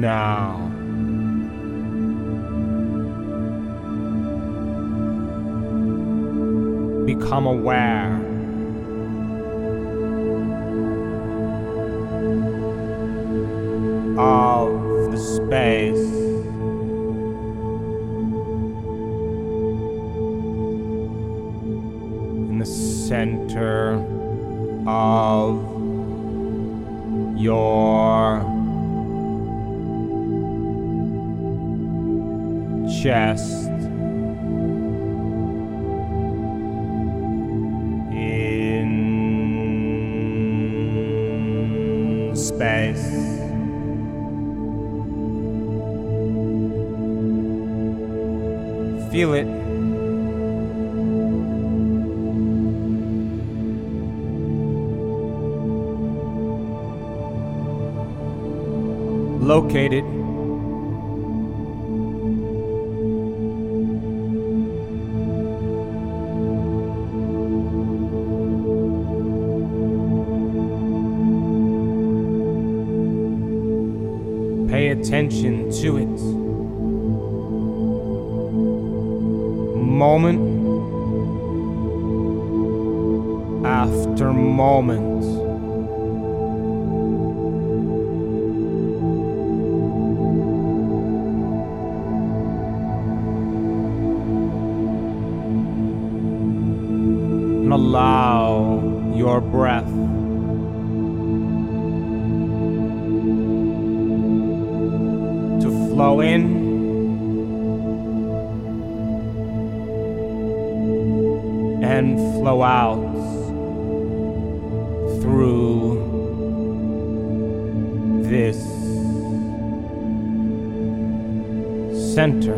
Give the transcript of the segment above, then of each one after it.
now. Become aware. Of the space. In the center of your chest in space. Feel it. Locate it. Pay attention to it. Moment after moment. Allow your breath to flow in and flow out through this center.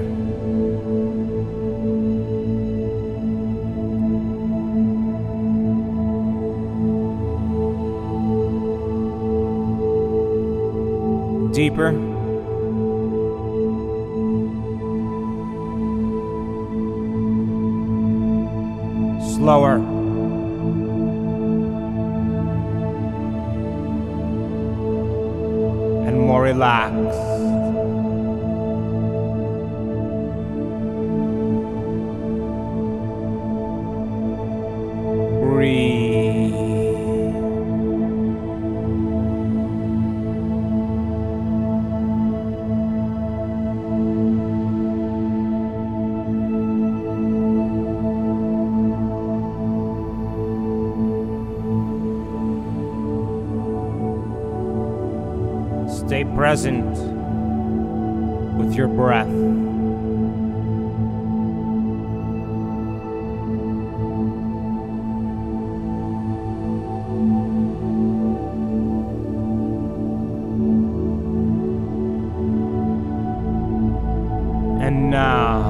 Deeper, slower, and more relaxed. Stay present with your breath. And now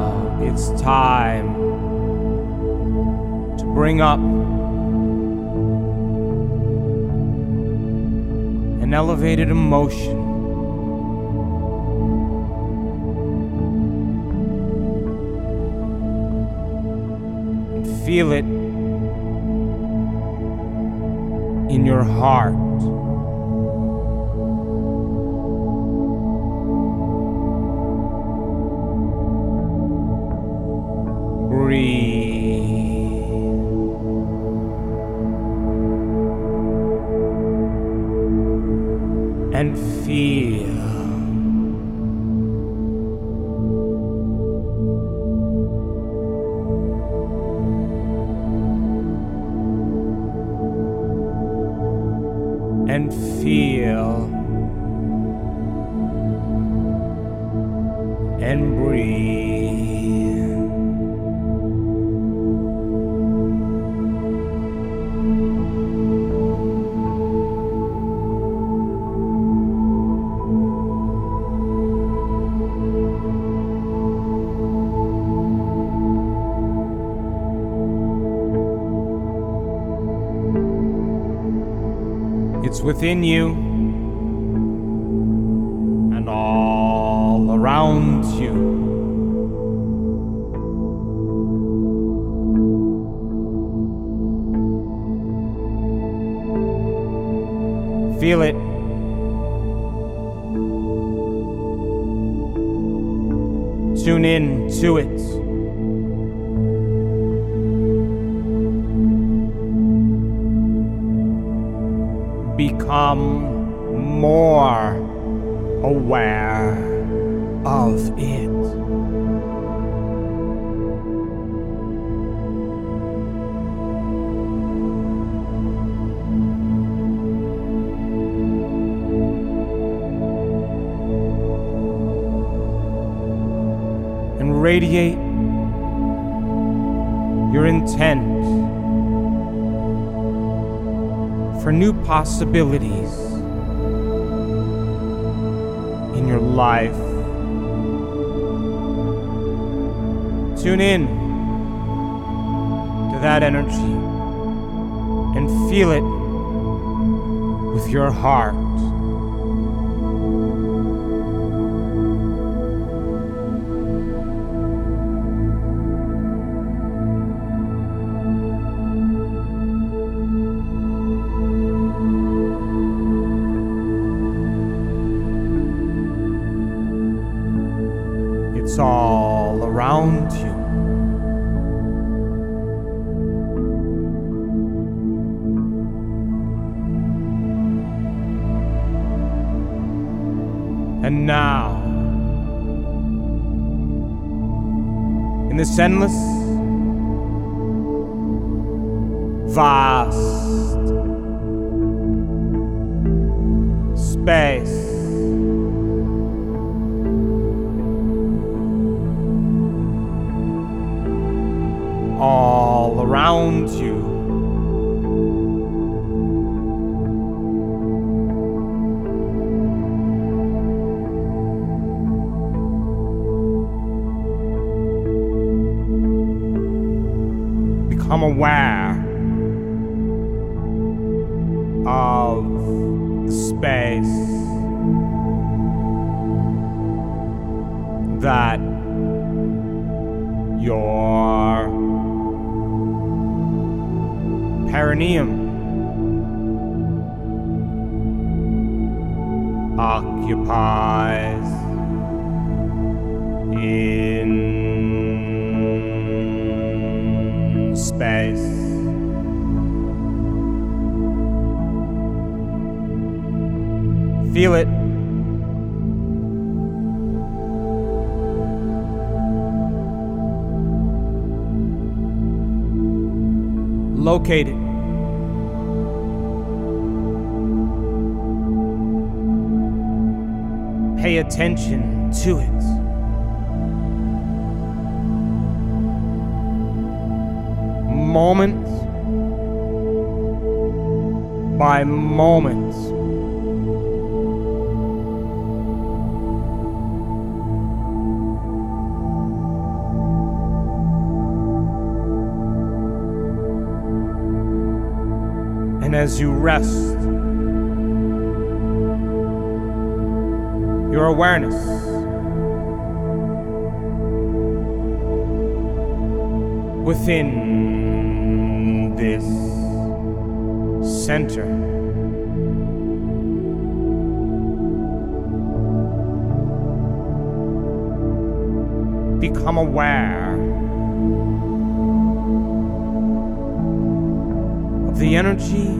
it's time to bring up an elevated emotion. Feel it in your heart. Breathe and feel. And feel and breathe. It's within you and all around you. Feel it Tune in to it. Become more aware of it. And radiate your intent for new possibilities in your life. Tune in to that energy and feel it with your heart. It's all around you. And now, in this endless, vast space, all around you, become aware of the space that your perineum occupies in space. Feel it. Locate it. Pay attention to it. Moment by moment. And as you rest your awareness, within this center, become aware of the energy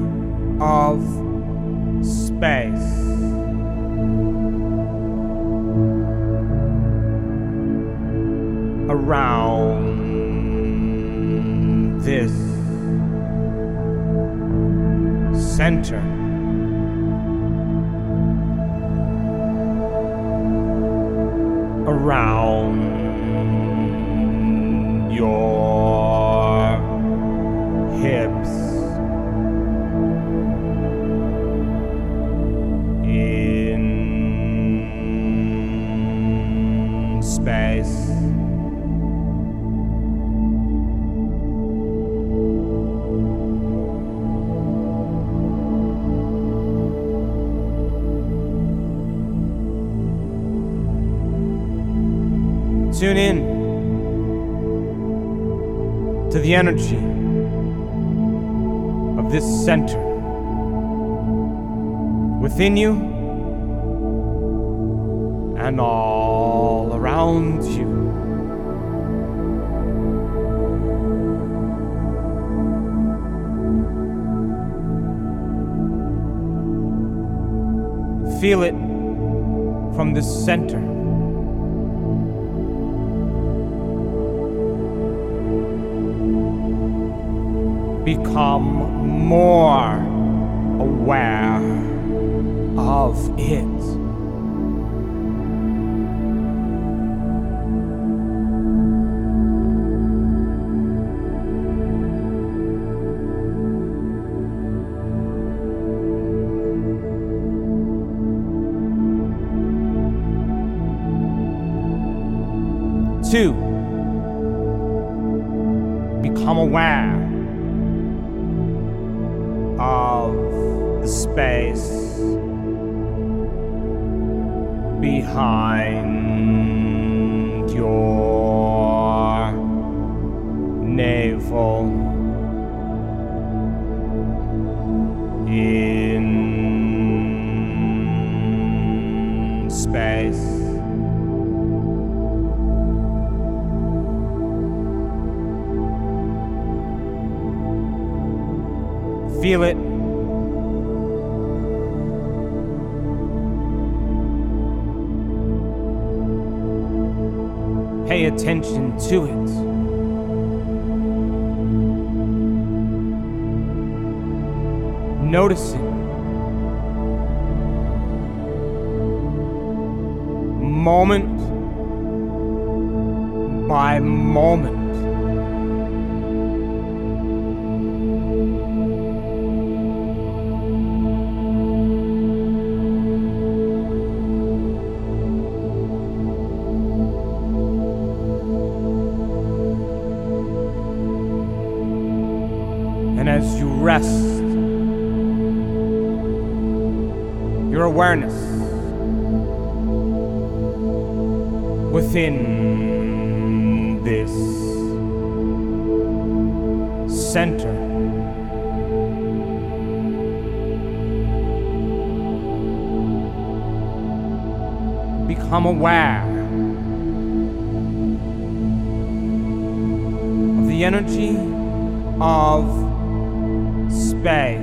of space. Around this center, around your hips, in space. Tune in to the energy of this center within you and all around you. feel it from the center. Become more aware of it. Two, become aware of the space behind your navel in space. Feel it. Pay attention to it. Notice it. Moment by moment. And as you rest your awareness within this center, become aware of the energy of space.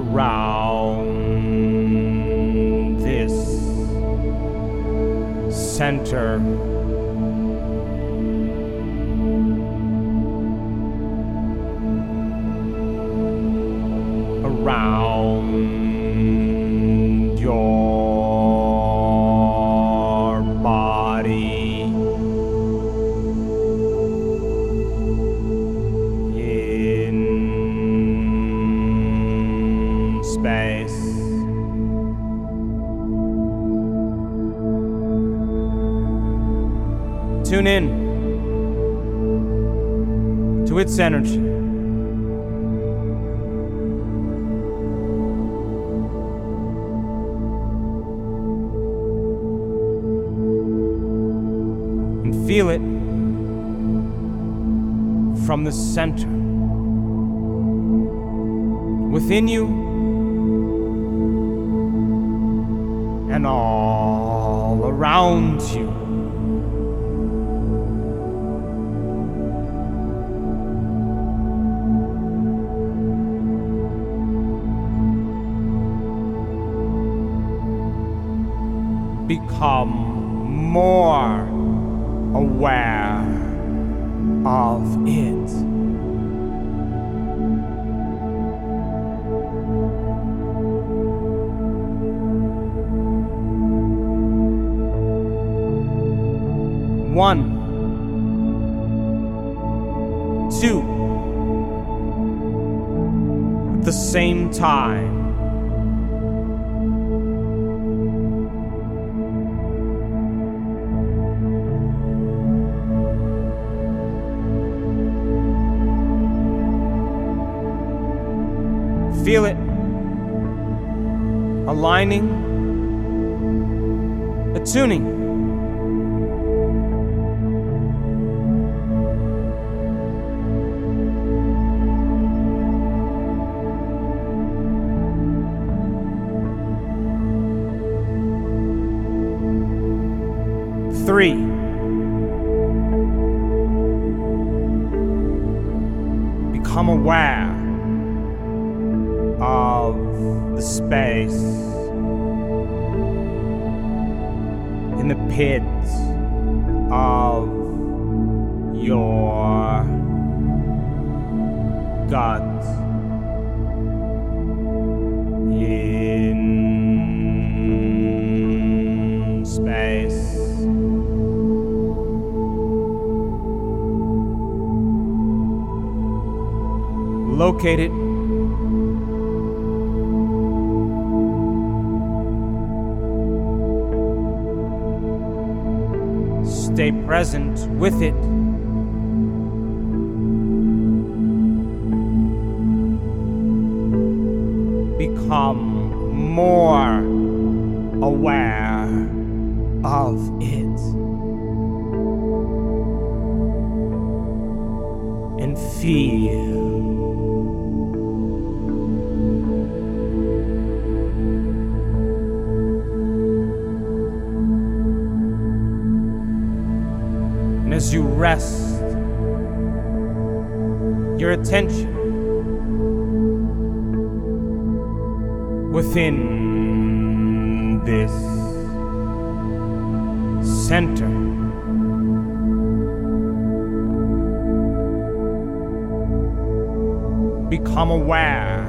Around this center, around your body. Tune in to its energy. And feel it from the center. Within you and all around you. Become more aware of it. One, two, at the same time. Feel it aligning, attuning. Three, become become aware of the space in the pits of your gut, in space. Locate it. Stay present with it. Become more aware of it. And feel. As you rest your attention within this center, become aware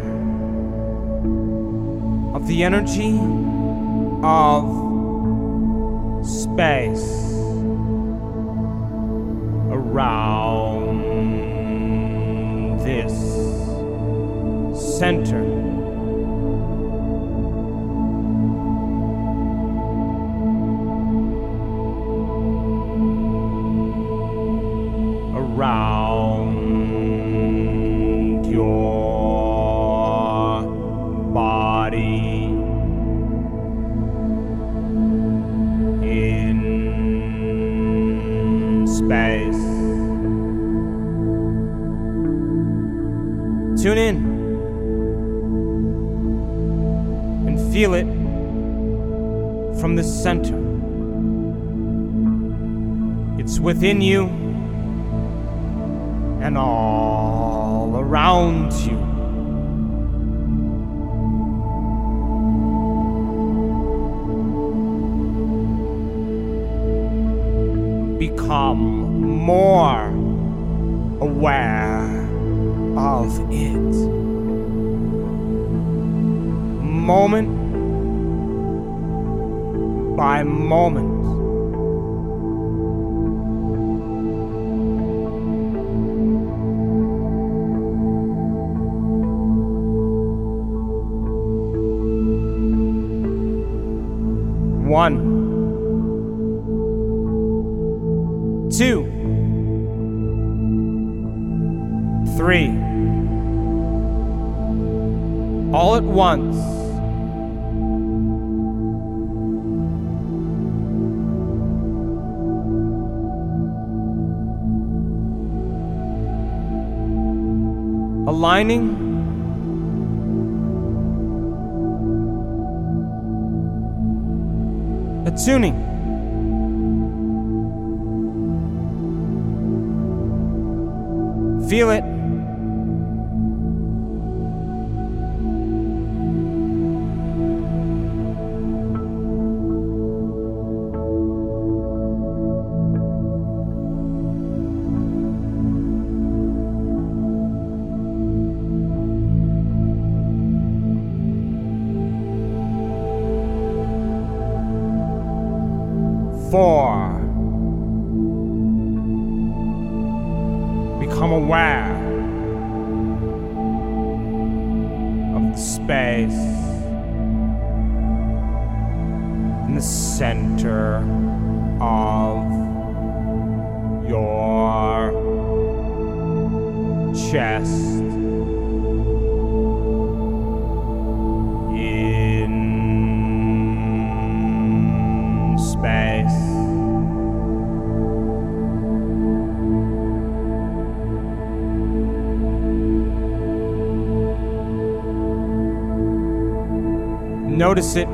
of the energy of space around this center. Around your body. In space. Tune in and feel it from the center. It's within you and all around you. Become more aware of it, moment by moment. 1, 2, 3. All at once. Aligning attuning feel it. Become aware of the space in the center of your chest, in space. Notice it.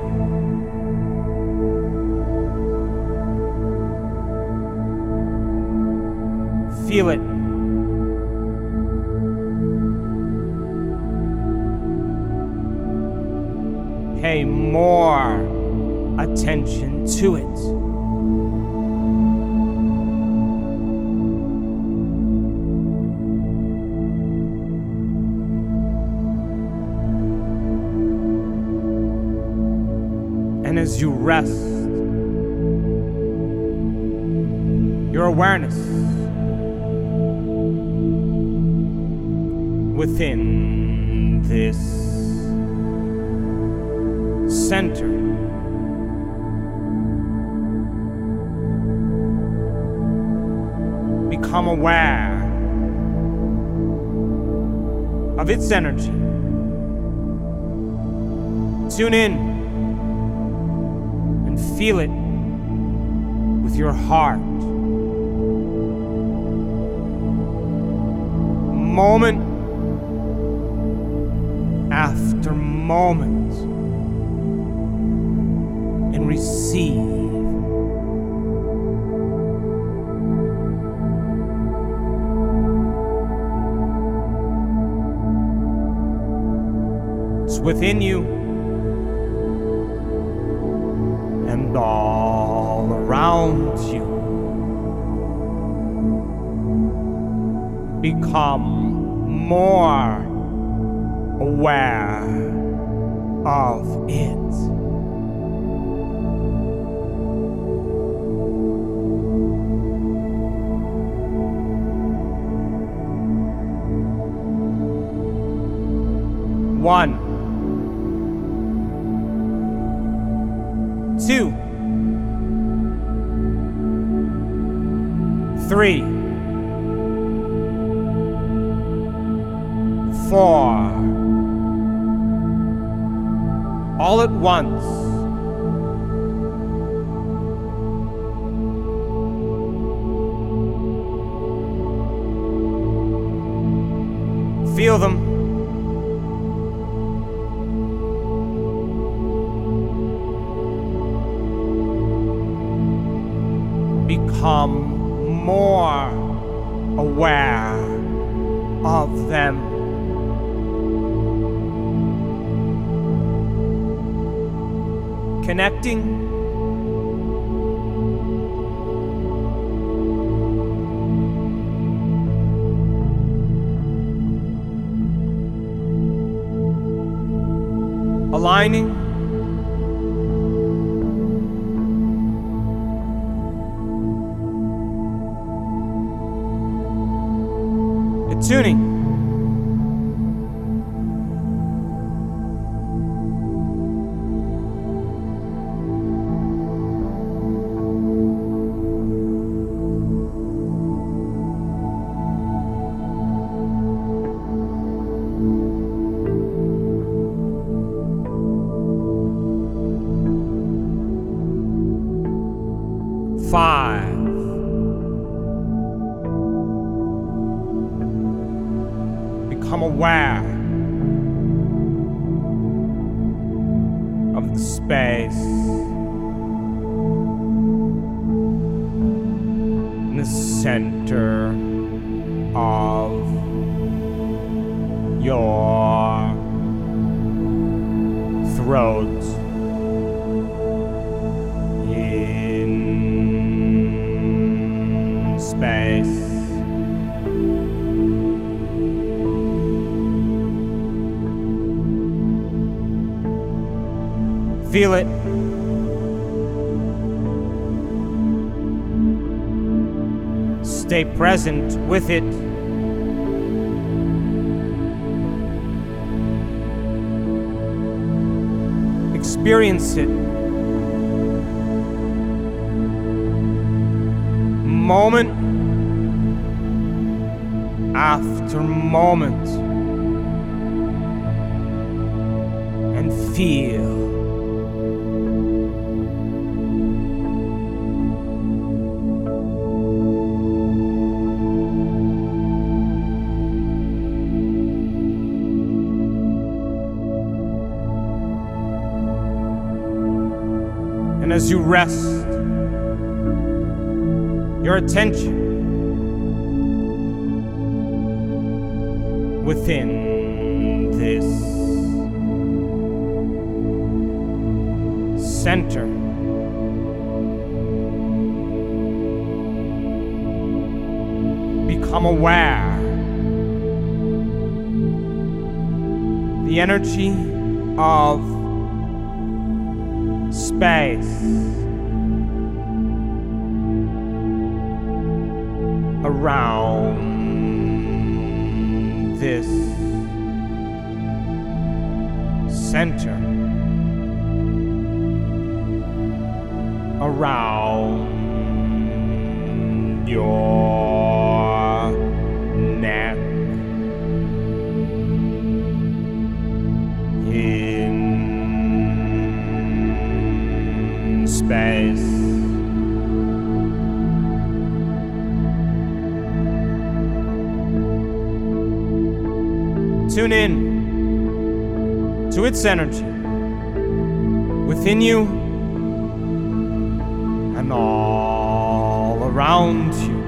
Feel it. pay more attention to it. And as you rest, your awareness within this center become aware of its energy. Tune in. Feel it with your heart. Moment after moment, and receive. It's within you. All around you. Become more aware of it. 1, 2, 3, 4. All at once. Feel them. Become more aware of them. Connecting aligning tuning. Become aware of the space in the center of your throat. In space. Feel it. Stay present with it. Experience it. Moment after moment. And feel. As you rest, your attention within this center. Become aware. The energy of space around this center, around your neck, in space, tune in to its energy within you and all around you.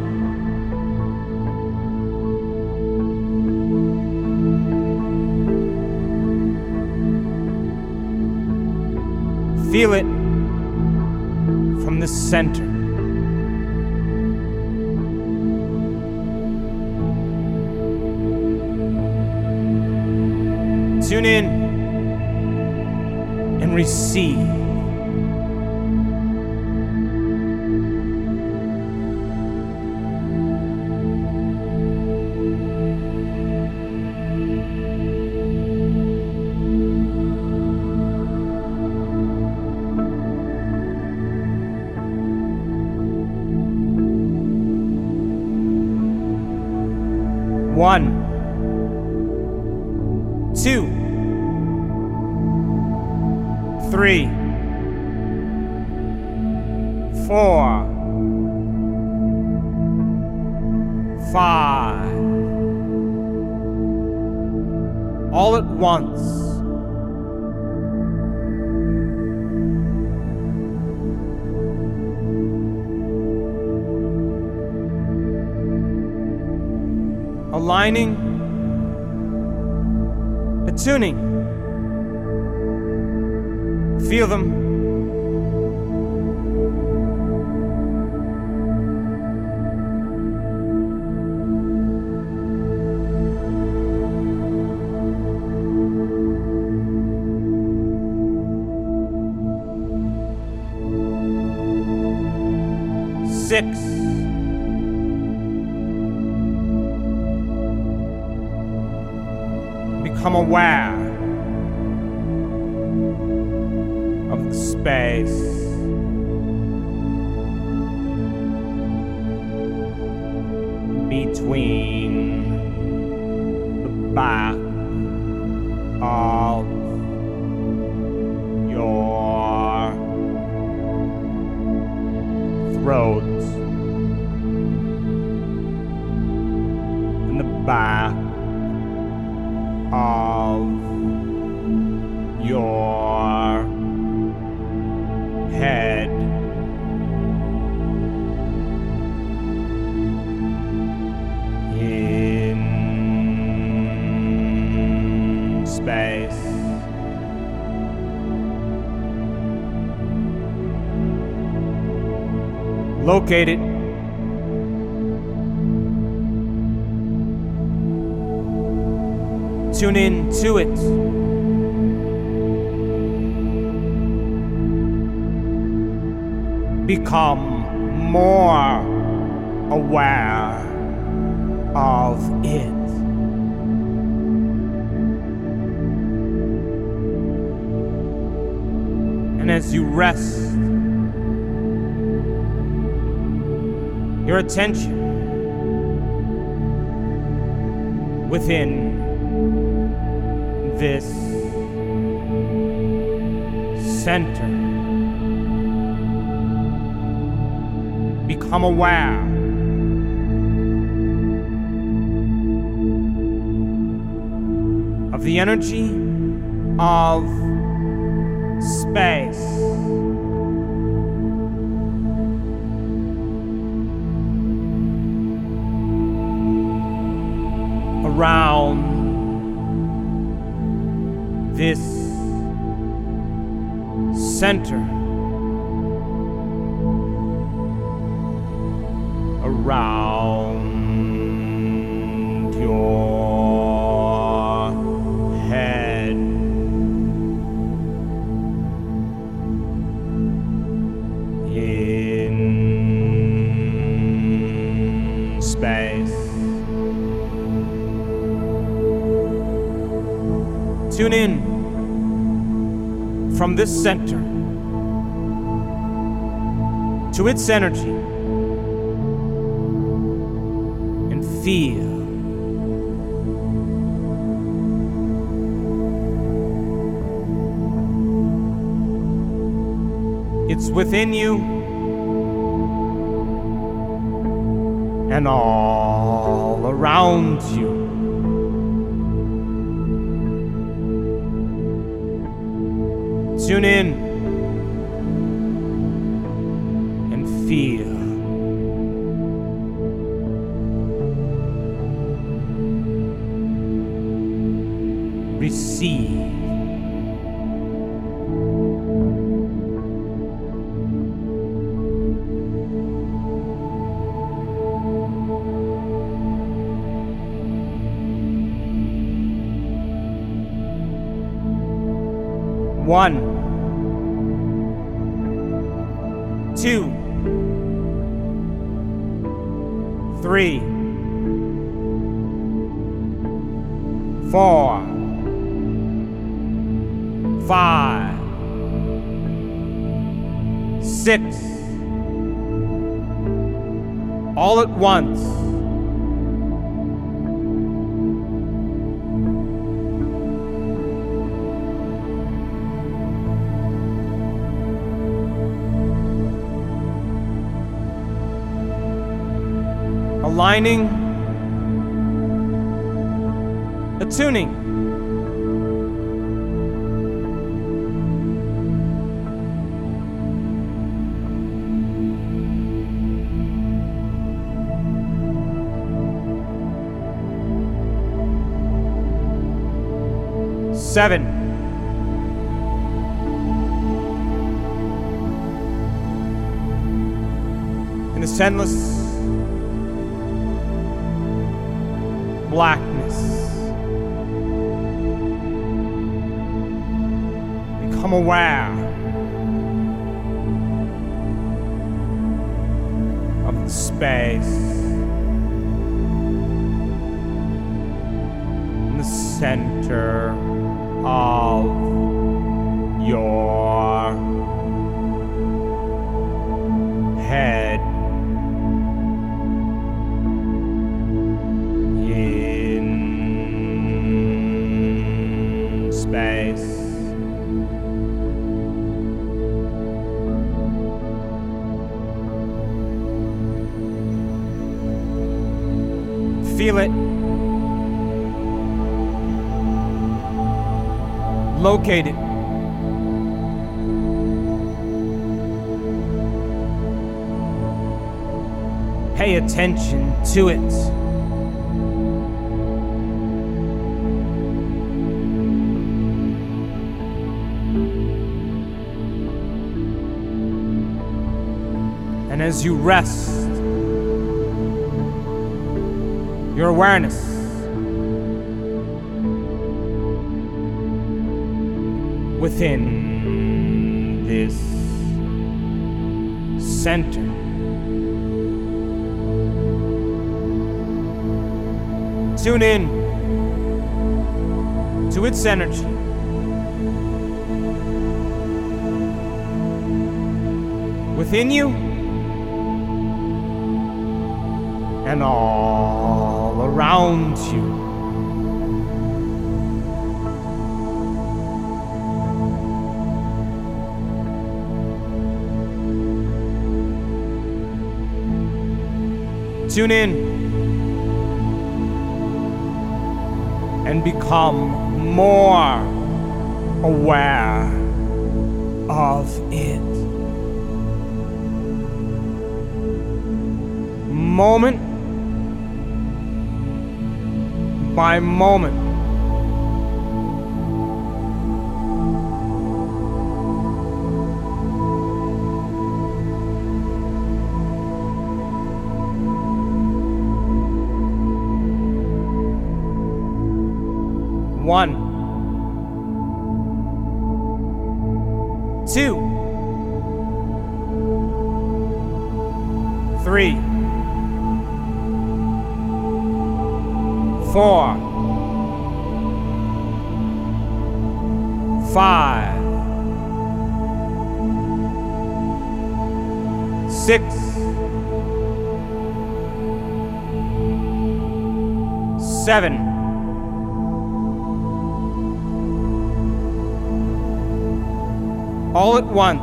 Feel it from the center. Tune in and receive. One, two, three, four, five. All at once. Aligning, attuning. Feel them. Six. Become aware of the space between the back of your throat and the back of your head. In space. Locate it. Tune in to it. Become more aware of it. And as you rest, your attention within this center, become aware of the energy of space around this center. around your head. In space. Tune in from this center to its energy and feel it's within you and all around you. Tune in and feel receive one. 2, 3, 4, 5, 6, all at once. Aligning, attuning. Seven, 7 in this endless blackness, become aware of the space in the center of your head. Feel it. Locate it. Pay attention to it. And as you rest your awareness, within this center, tune in to its energy within you and all around you. Tune in and become more aware of it. Moment by moment, All at once.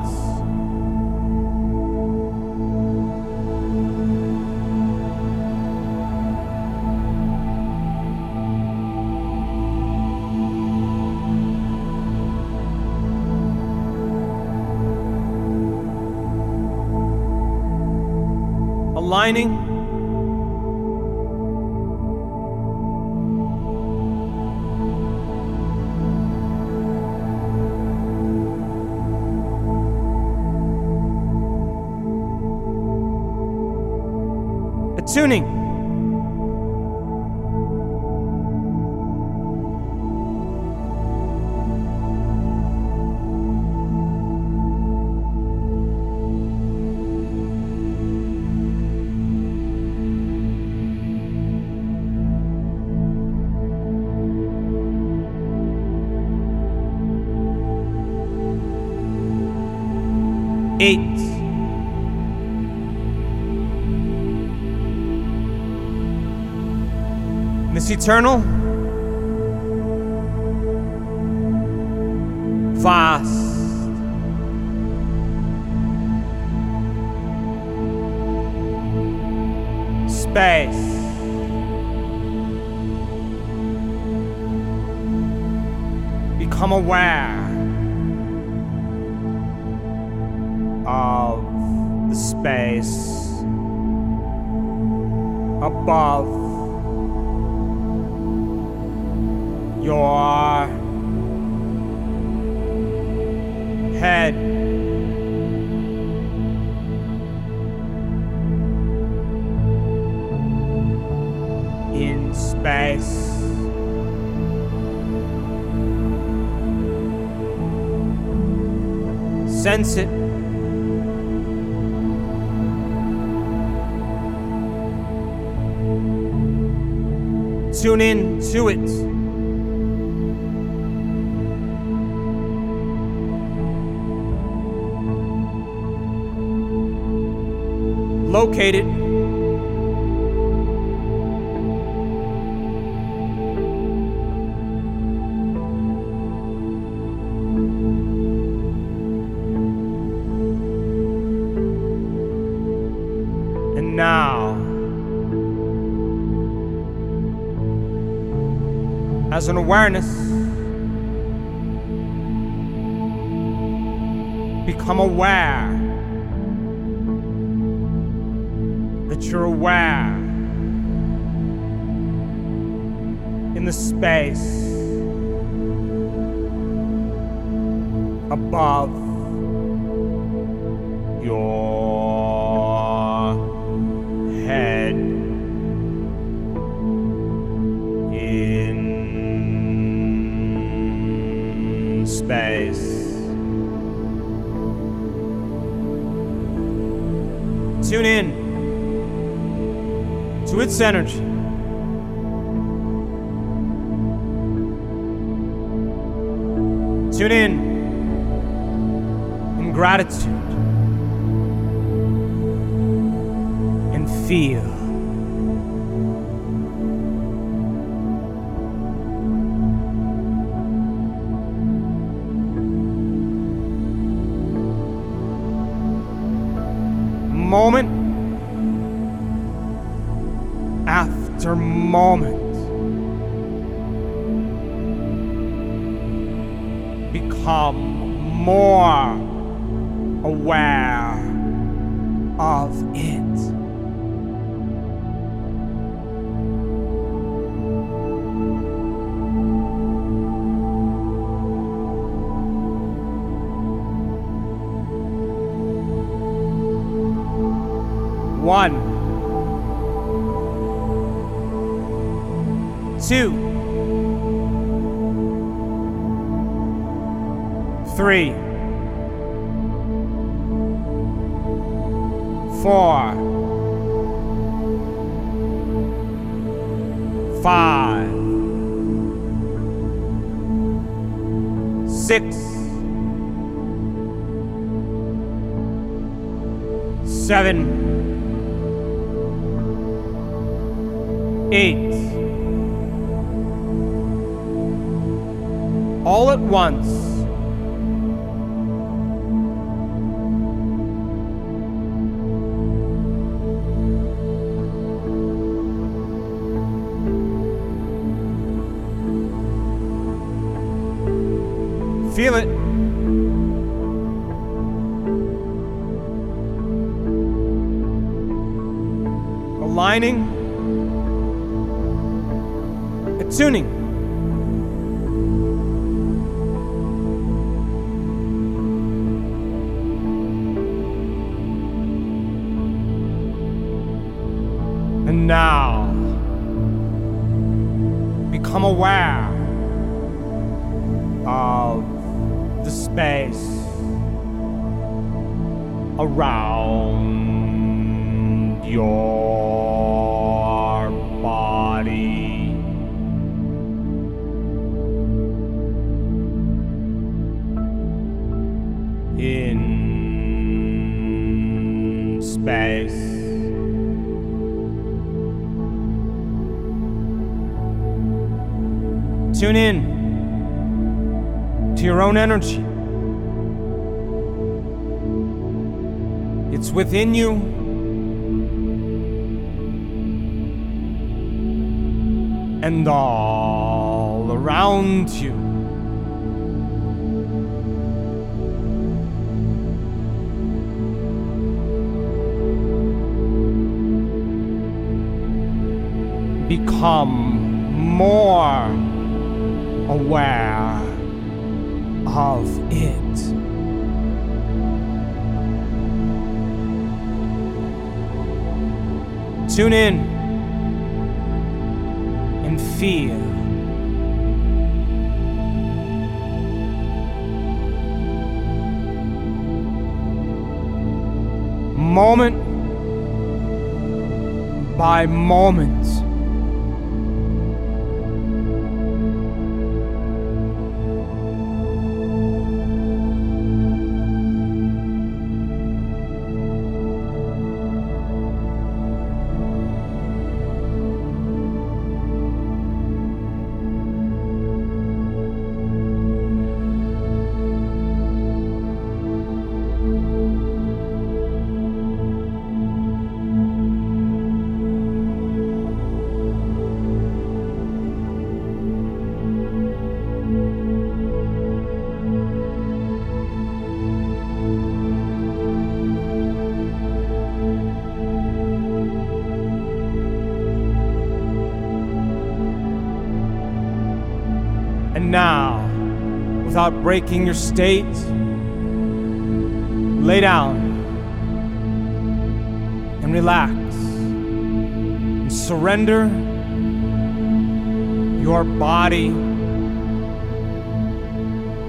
8. Miss Eternal. Fast. Space. Become aware of the space above your head. In space, sense it. Tune in to it. Locate it. And now, as an awareness, become aware that you're aware in the space above your head. Space. Tune in to its energy. Tune in gratitude and feel. Moment after moment, become more aware of it. One, two, 3, 4, 5, 6, 7, 8. All at once. Feel it. Aligning, attuning. Now, become aware of the space around your body. In space. Tune in to your own energy. It's within you. And all around you. Become more aware of it. Tune in and feel. Moment by moment. Now, without breaking your state, lay down and relax and surrender your body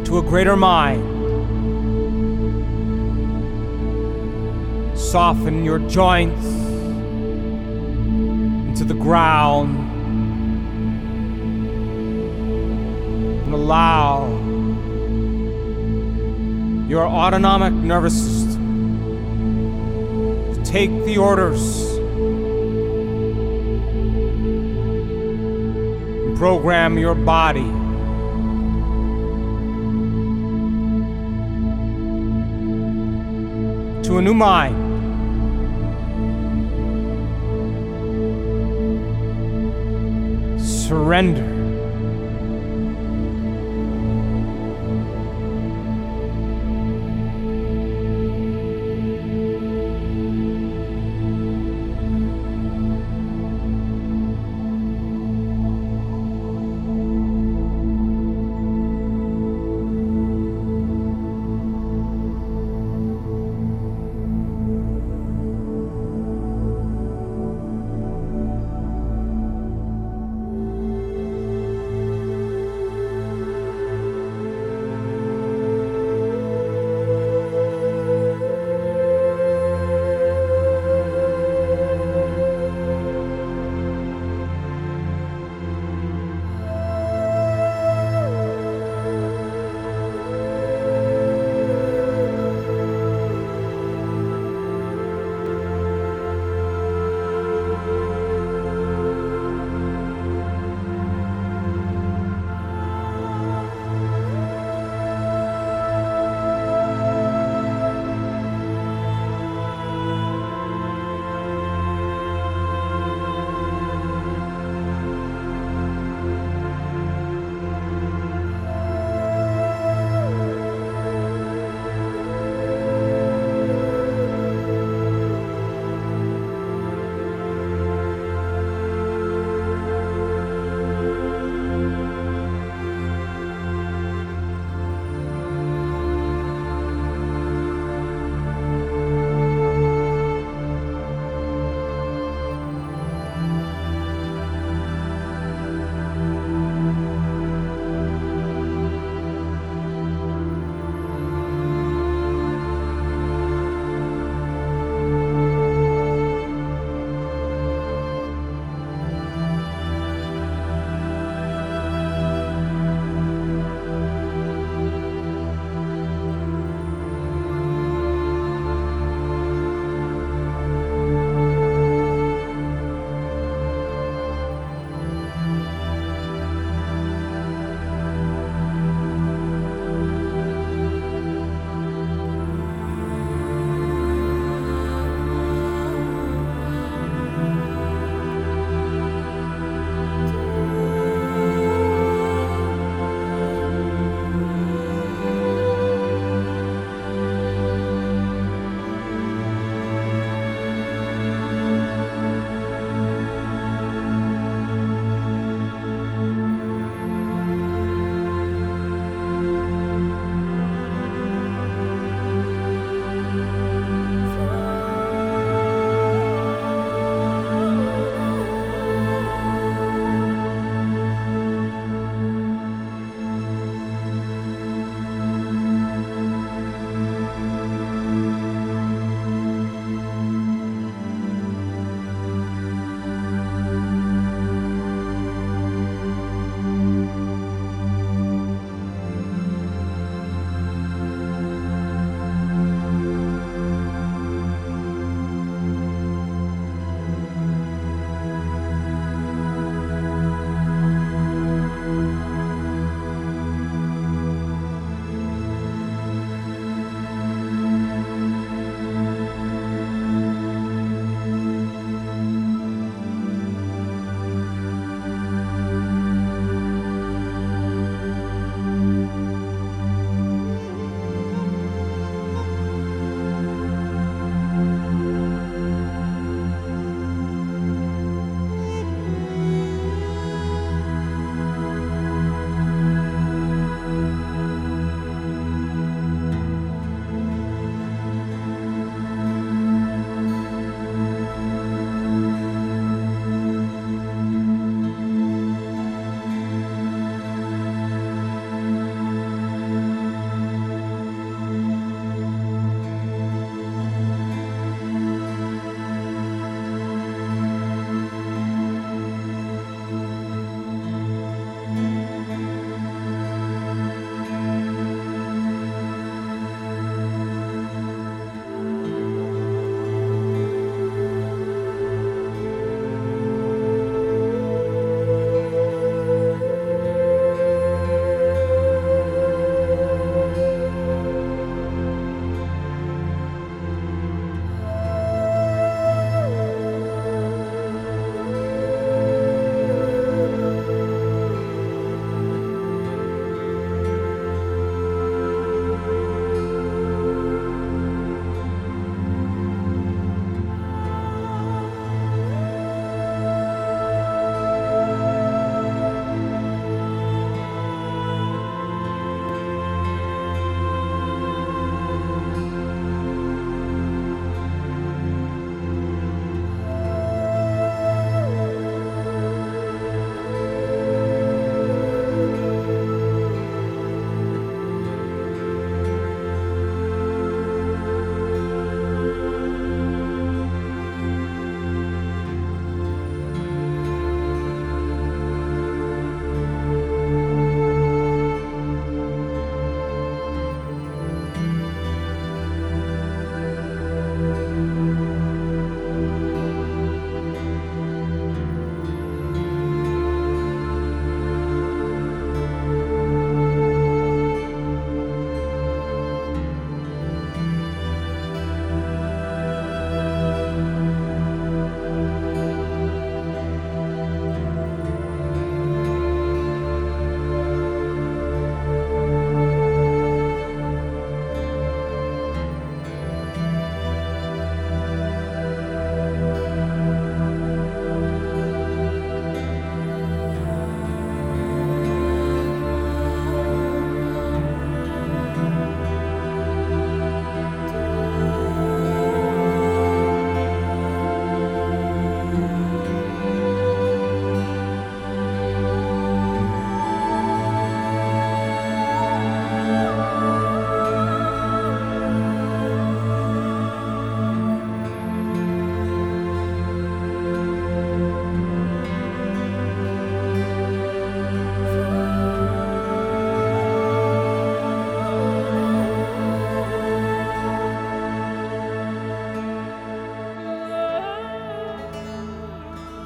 to a greater mind. Soften your joints into the ground. Allow your autonomic nervous system to take the orders and program your body to a new mind. Surrender.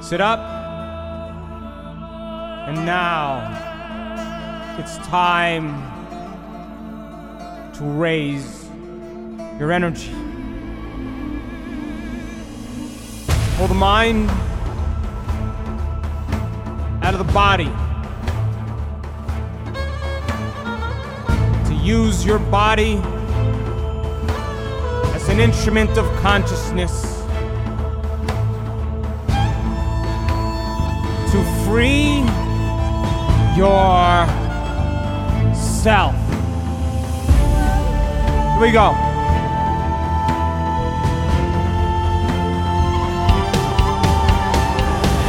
Sit up. And now it's time to raise your energy. Pull the mind out of the body. To use your body as an instrument of consciousness. To free yourself. Here we go.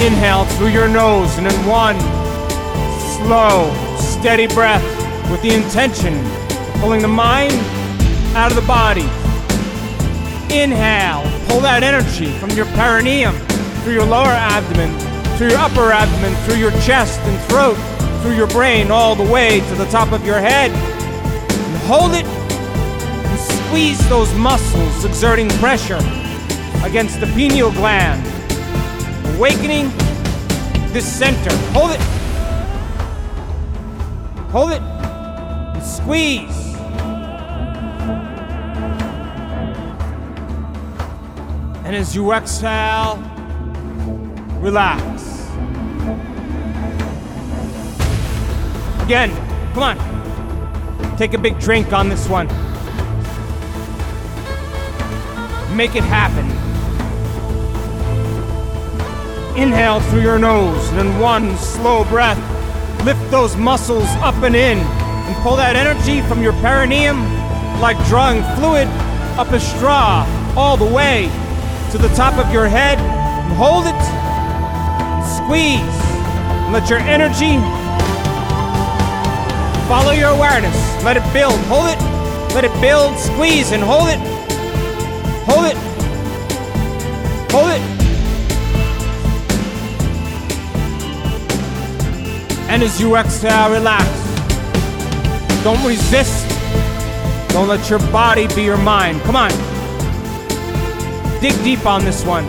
Inhale through your nose, and in one slow, steady breath with the intention of pulling the mind out of the body. Inhale, pull that energy from your perineum, through your lower abdomen, through your upper abdomen, through your chest and throat, through your brain, all the way to the top of your head. And hold it and squeeze those muscles, exerting pressure against the pineal gland. Awakening the center. Hold it. Hold it. And squeeze. And as you exhale, relax. Again. Come on. Take a big drink on this one. Make it happen. Inhale through your nose, and in one slow breath, lift those muscles up and in, and pull that energy from your perineum, like drawing fluid up a straw, all the way to the top of your head, and hold it, squeeze, and let your energy follow your awareness, let it build, hold it, let it build, squeeze, and hold it, hold it, hold it. And as you exhale, relax. Don't resist. Don't let your body be your mind. Come on. Dig deep on this one.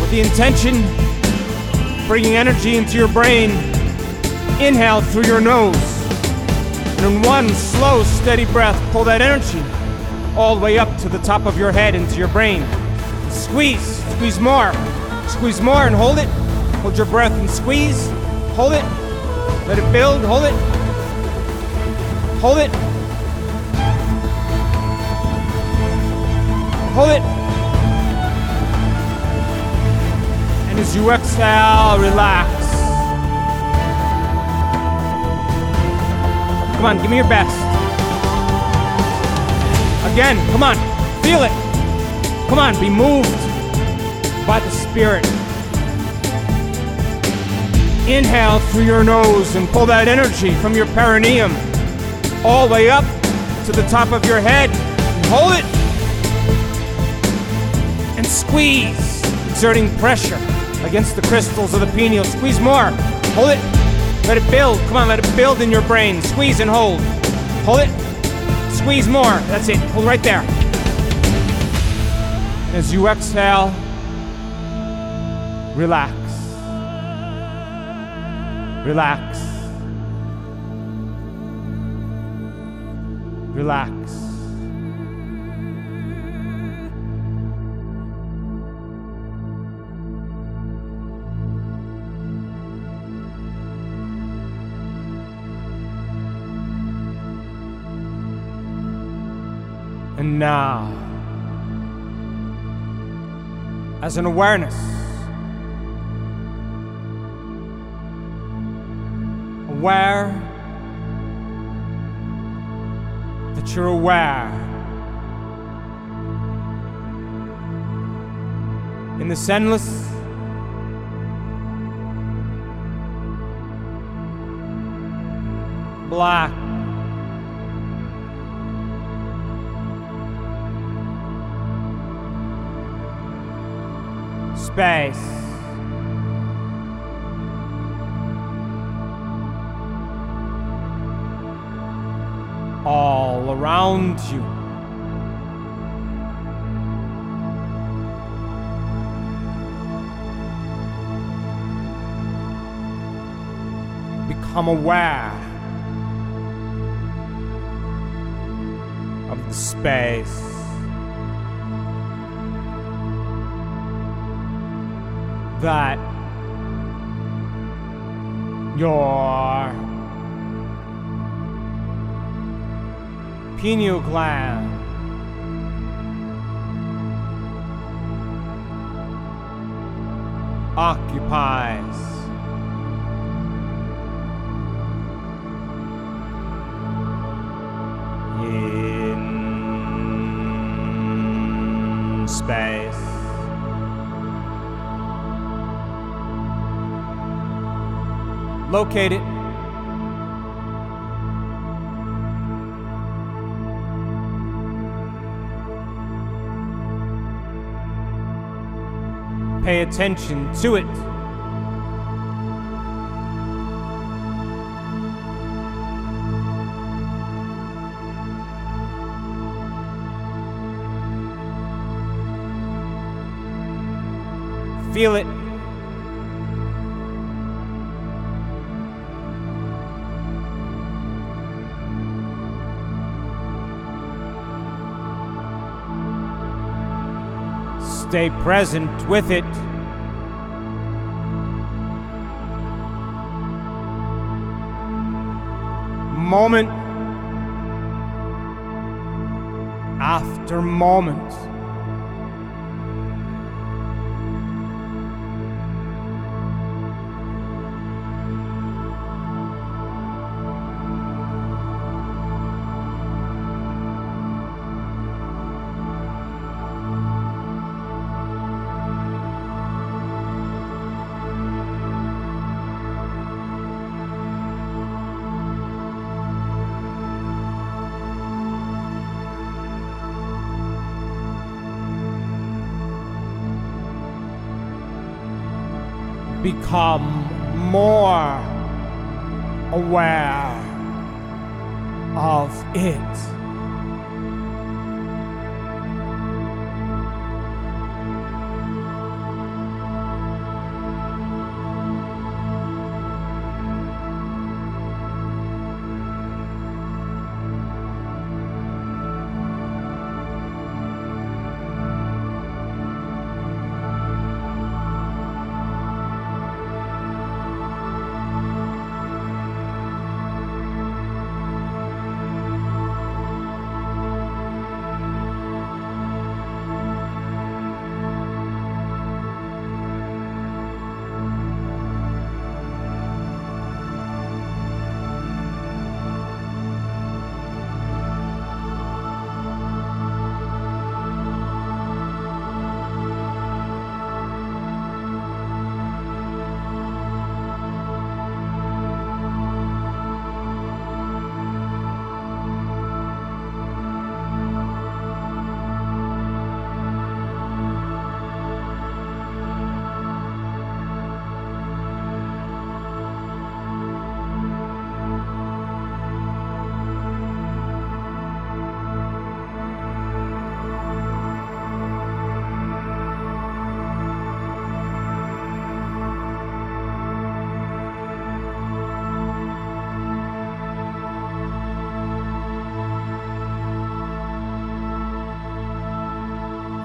With the intention of bringing energy into your brain, inhale through your nose. And in one slow, steady breath, pull that energy all the way up to the top of your head, into your brain. Squeeze. Squeeze more. Squeeze more and hold it. Hold your breath and squeeze. Hold it, let it build, hold it, hold it, hold it. And as you exhale, relax. Come on, give me your best. Again, come on, feel it. Come on, be moved by the spirit. Inhale through your nose and pull that energy from your perineum all the way up to the top of your head. And hold it and squeeze, exerting pressure against the crystals of the pineal. Squeeze more. Hold it. Let it build. Come on, let it build in your brain. Squeeze and hold. Hold it. Squeeze more. That's it. Hold right there. As you exhale, relax. Relax. Relax. And now, as an awareness, aware that you're aware in this endless black space. All around you. I'm aware of the space. That your pineal gland occupies. In space. Locate it. Pay attention to it. Feel it. Stay present with it. Moment after moment. Become more aware of it.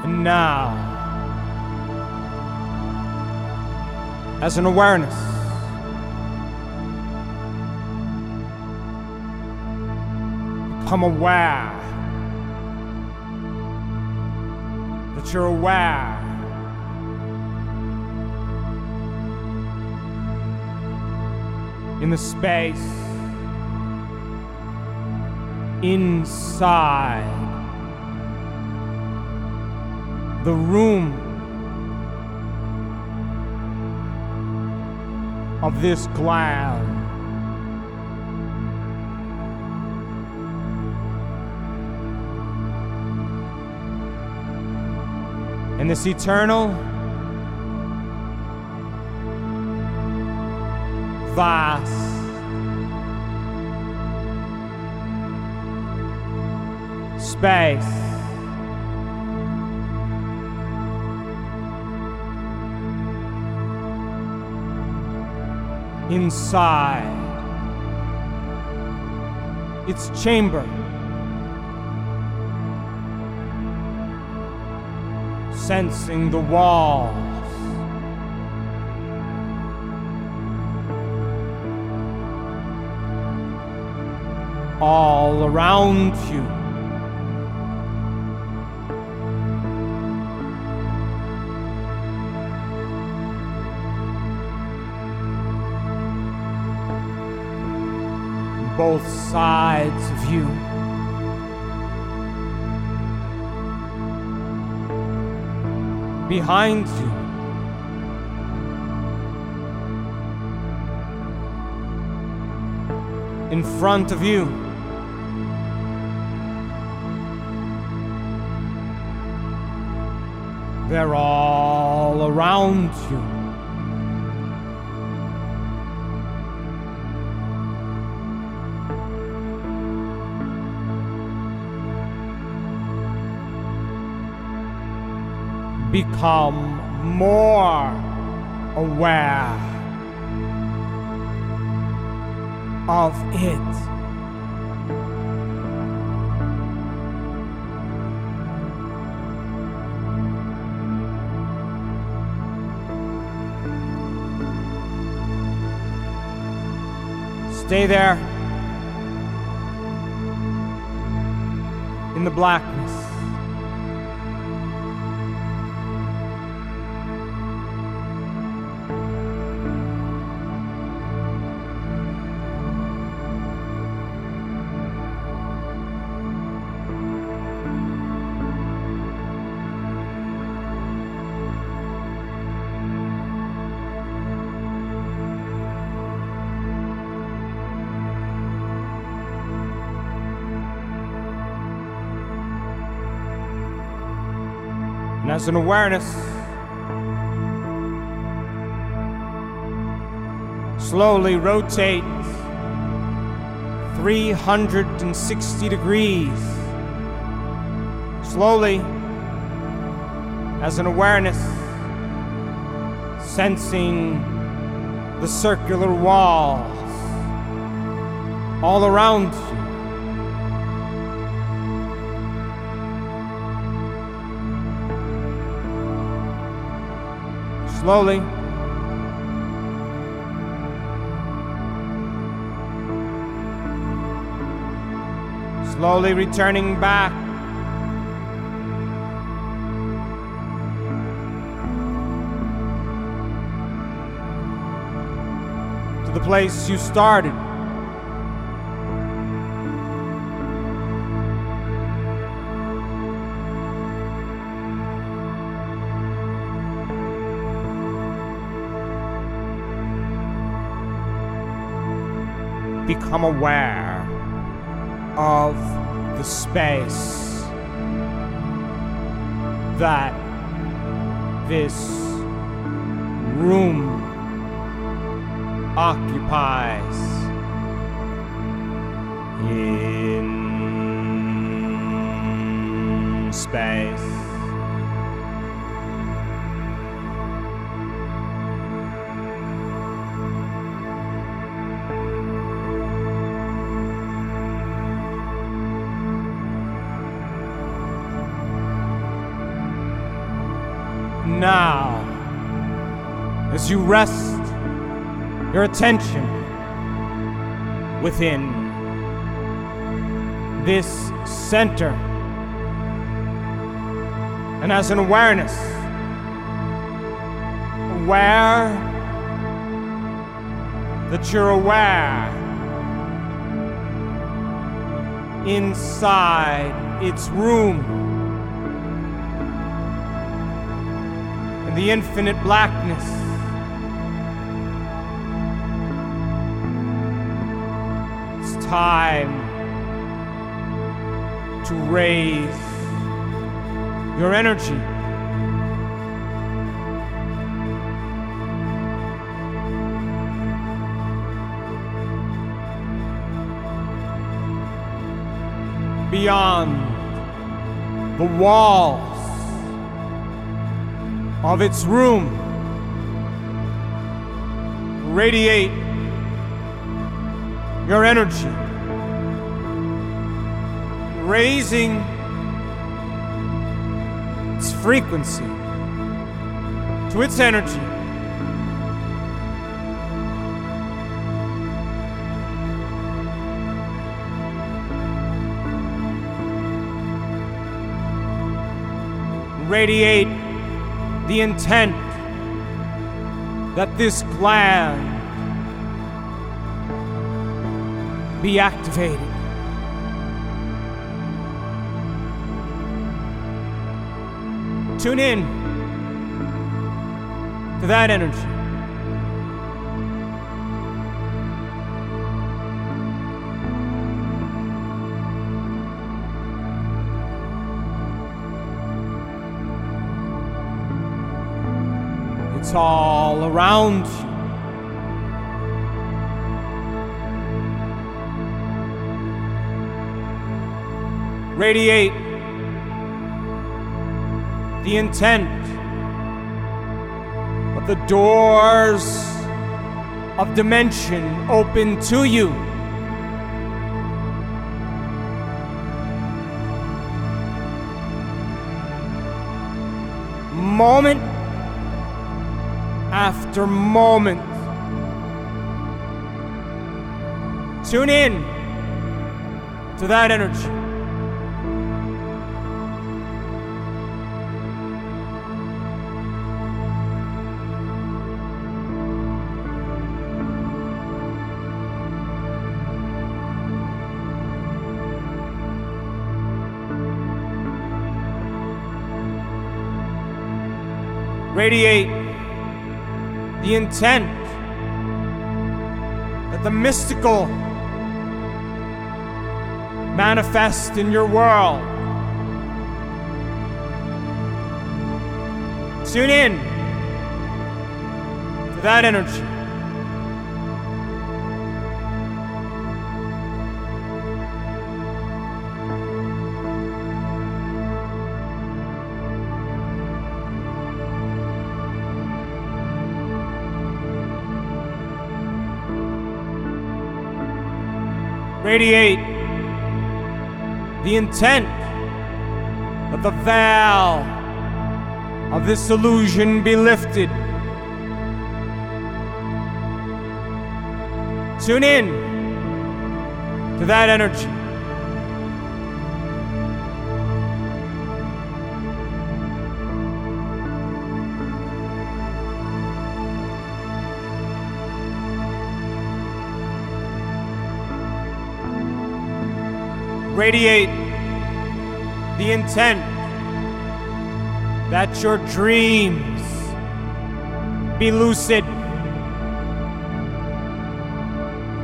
Now, as an awareness, become aware that you're aware in the space inside the room of this gland. And this eternal vast space inside its chamber. Sensing the walls, all around you, both sides of you. Behind you, in front of you, they're all around you. Become more aware of it. Stay there in the blackness. And as an awareness, slowly rotate 360 degrees. Slowly, as an awareness, sensing the circular walls all around you. Slowly, slowly returning back, to the place you started, become aware of the space that this room occupies in space. Now, as you rest your attention within this center, and as an awareness, aware that you're aware inside its room, the infinite blackness. It's time to raise your energy. Beyond the walls of its room, radiate your energy raising its frequency to its energy. Radiate the intent that this gland be activated. Tune in to that energy. It's all around you. Radiate the intent that the doors of dimension open to you. Moment after moment. Tune in to that energy. Radiate the intent that the mystical manifest in your world. Tune in to that energy. Radiate the intent that the veil of this illusion be lifted. Tune in to that energy. Radiate the intent that your dreams be lucid.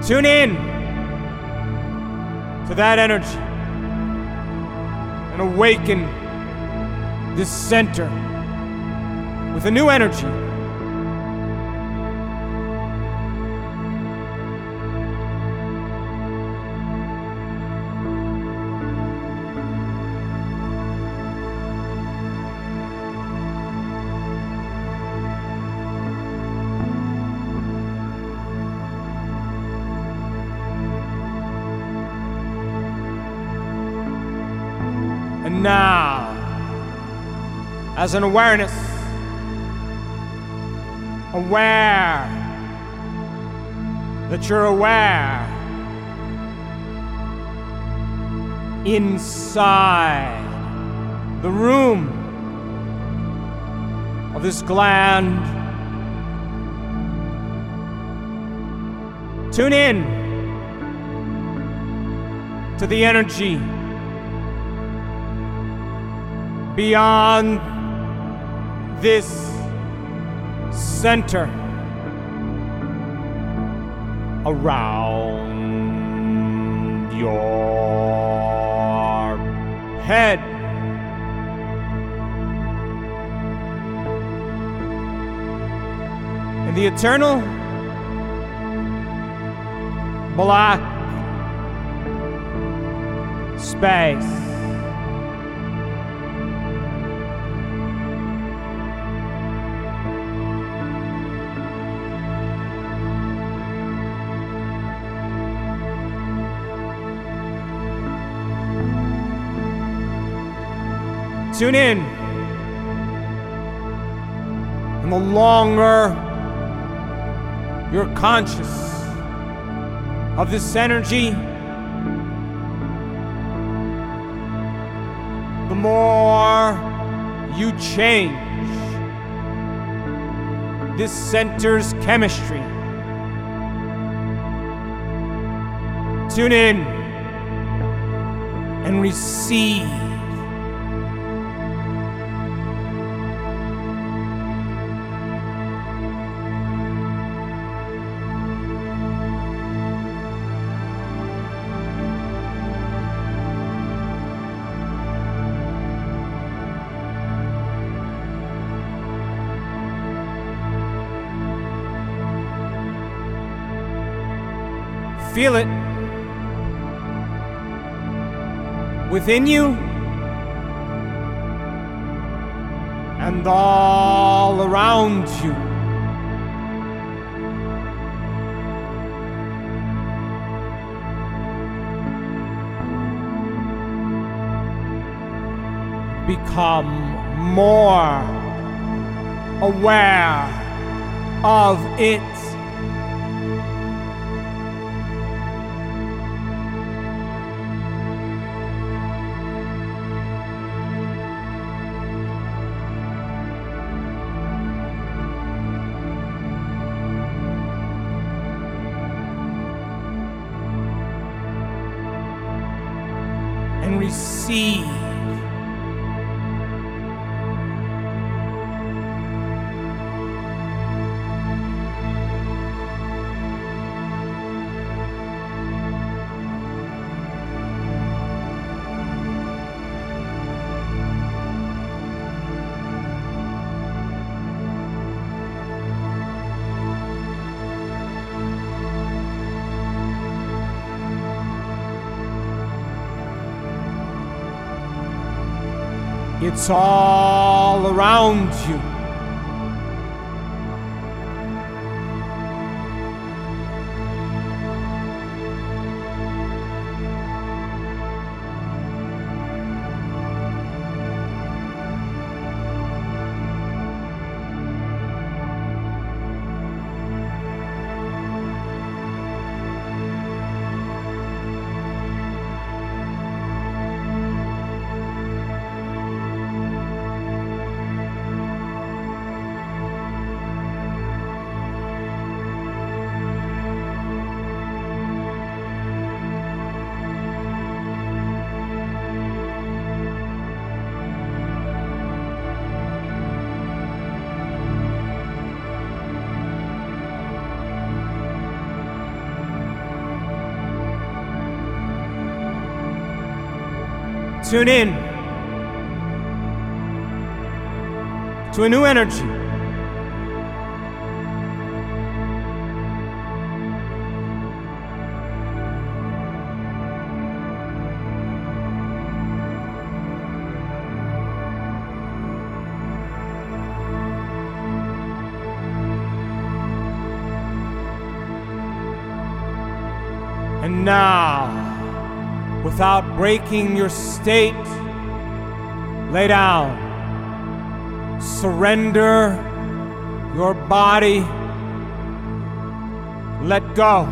Tune in to that energy and awaken this center with a new energy. Now, as an awareness, aware that you're aware inside the room of this gland, tune in to the energy beyond this center, around your head, in the eternal black space. Tune in. And the longer you're conscious of this energy, the more you change this center's chemistry. Tune in and receive. Feel it within you and all around you. Become more aware of it. Receive it's all around you. Tune in to a new energy. And now, without breaking your state, lay down. Surrender your body. Let go.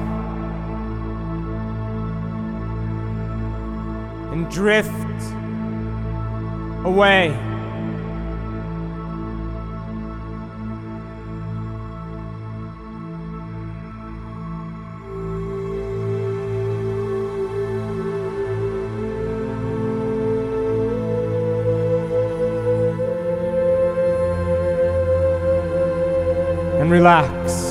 And drift away. Relax.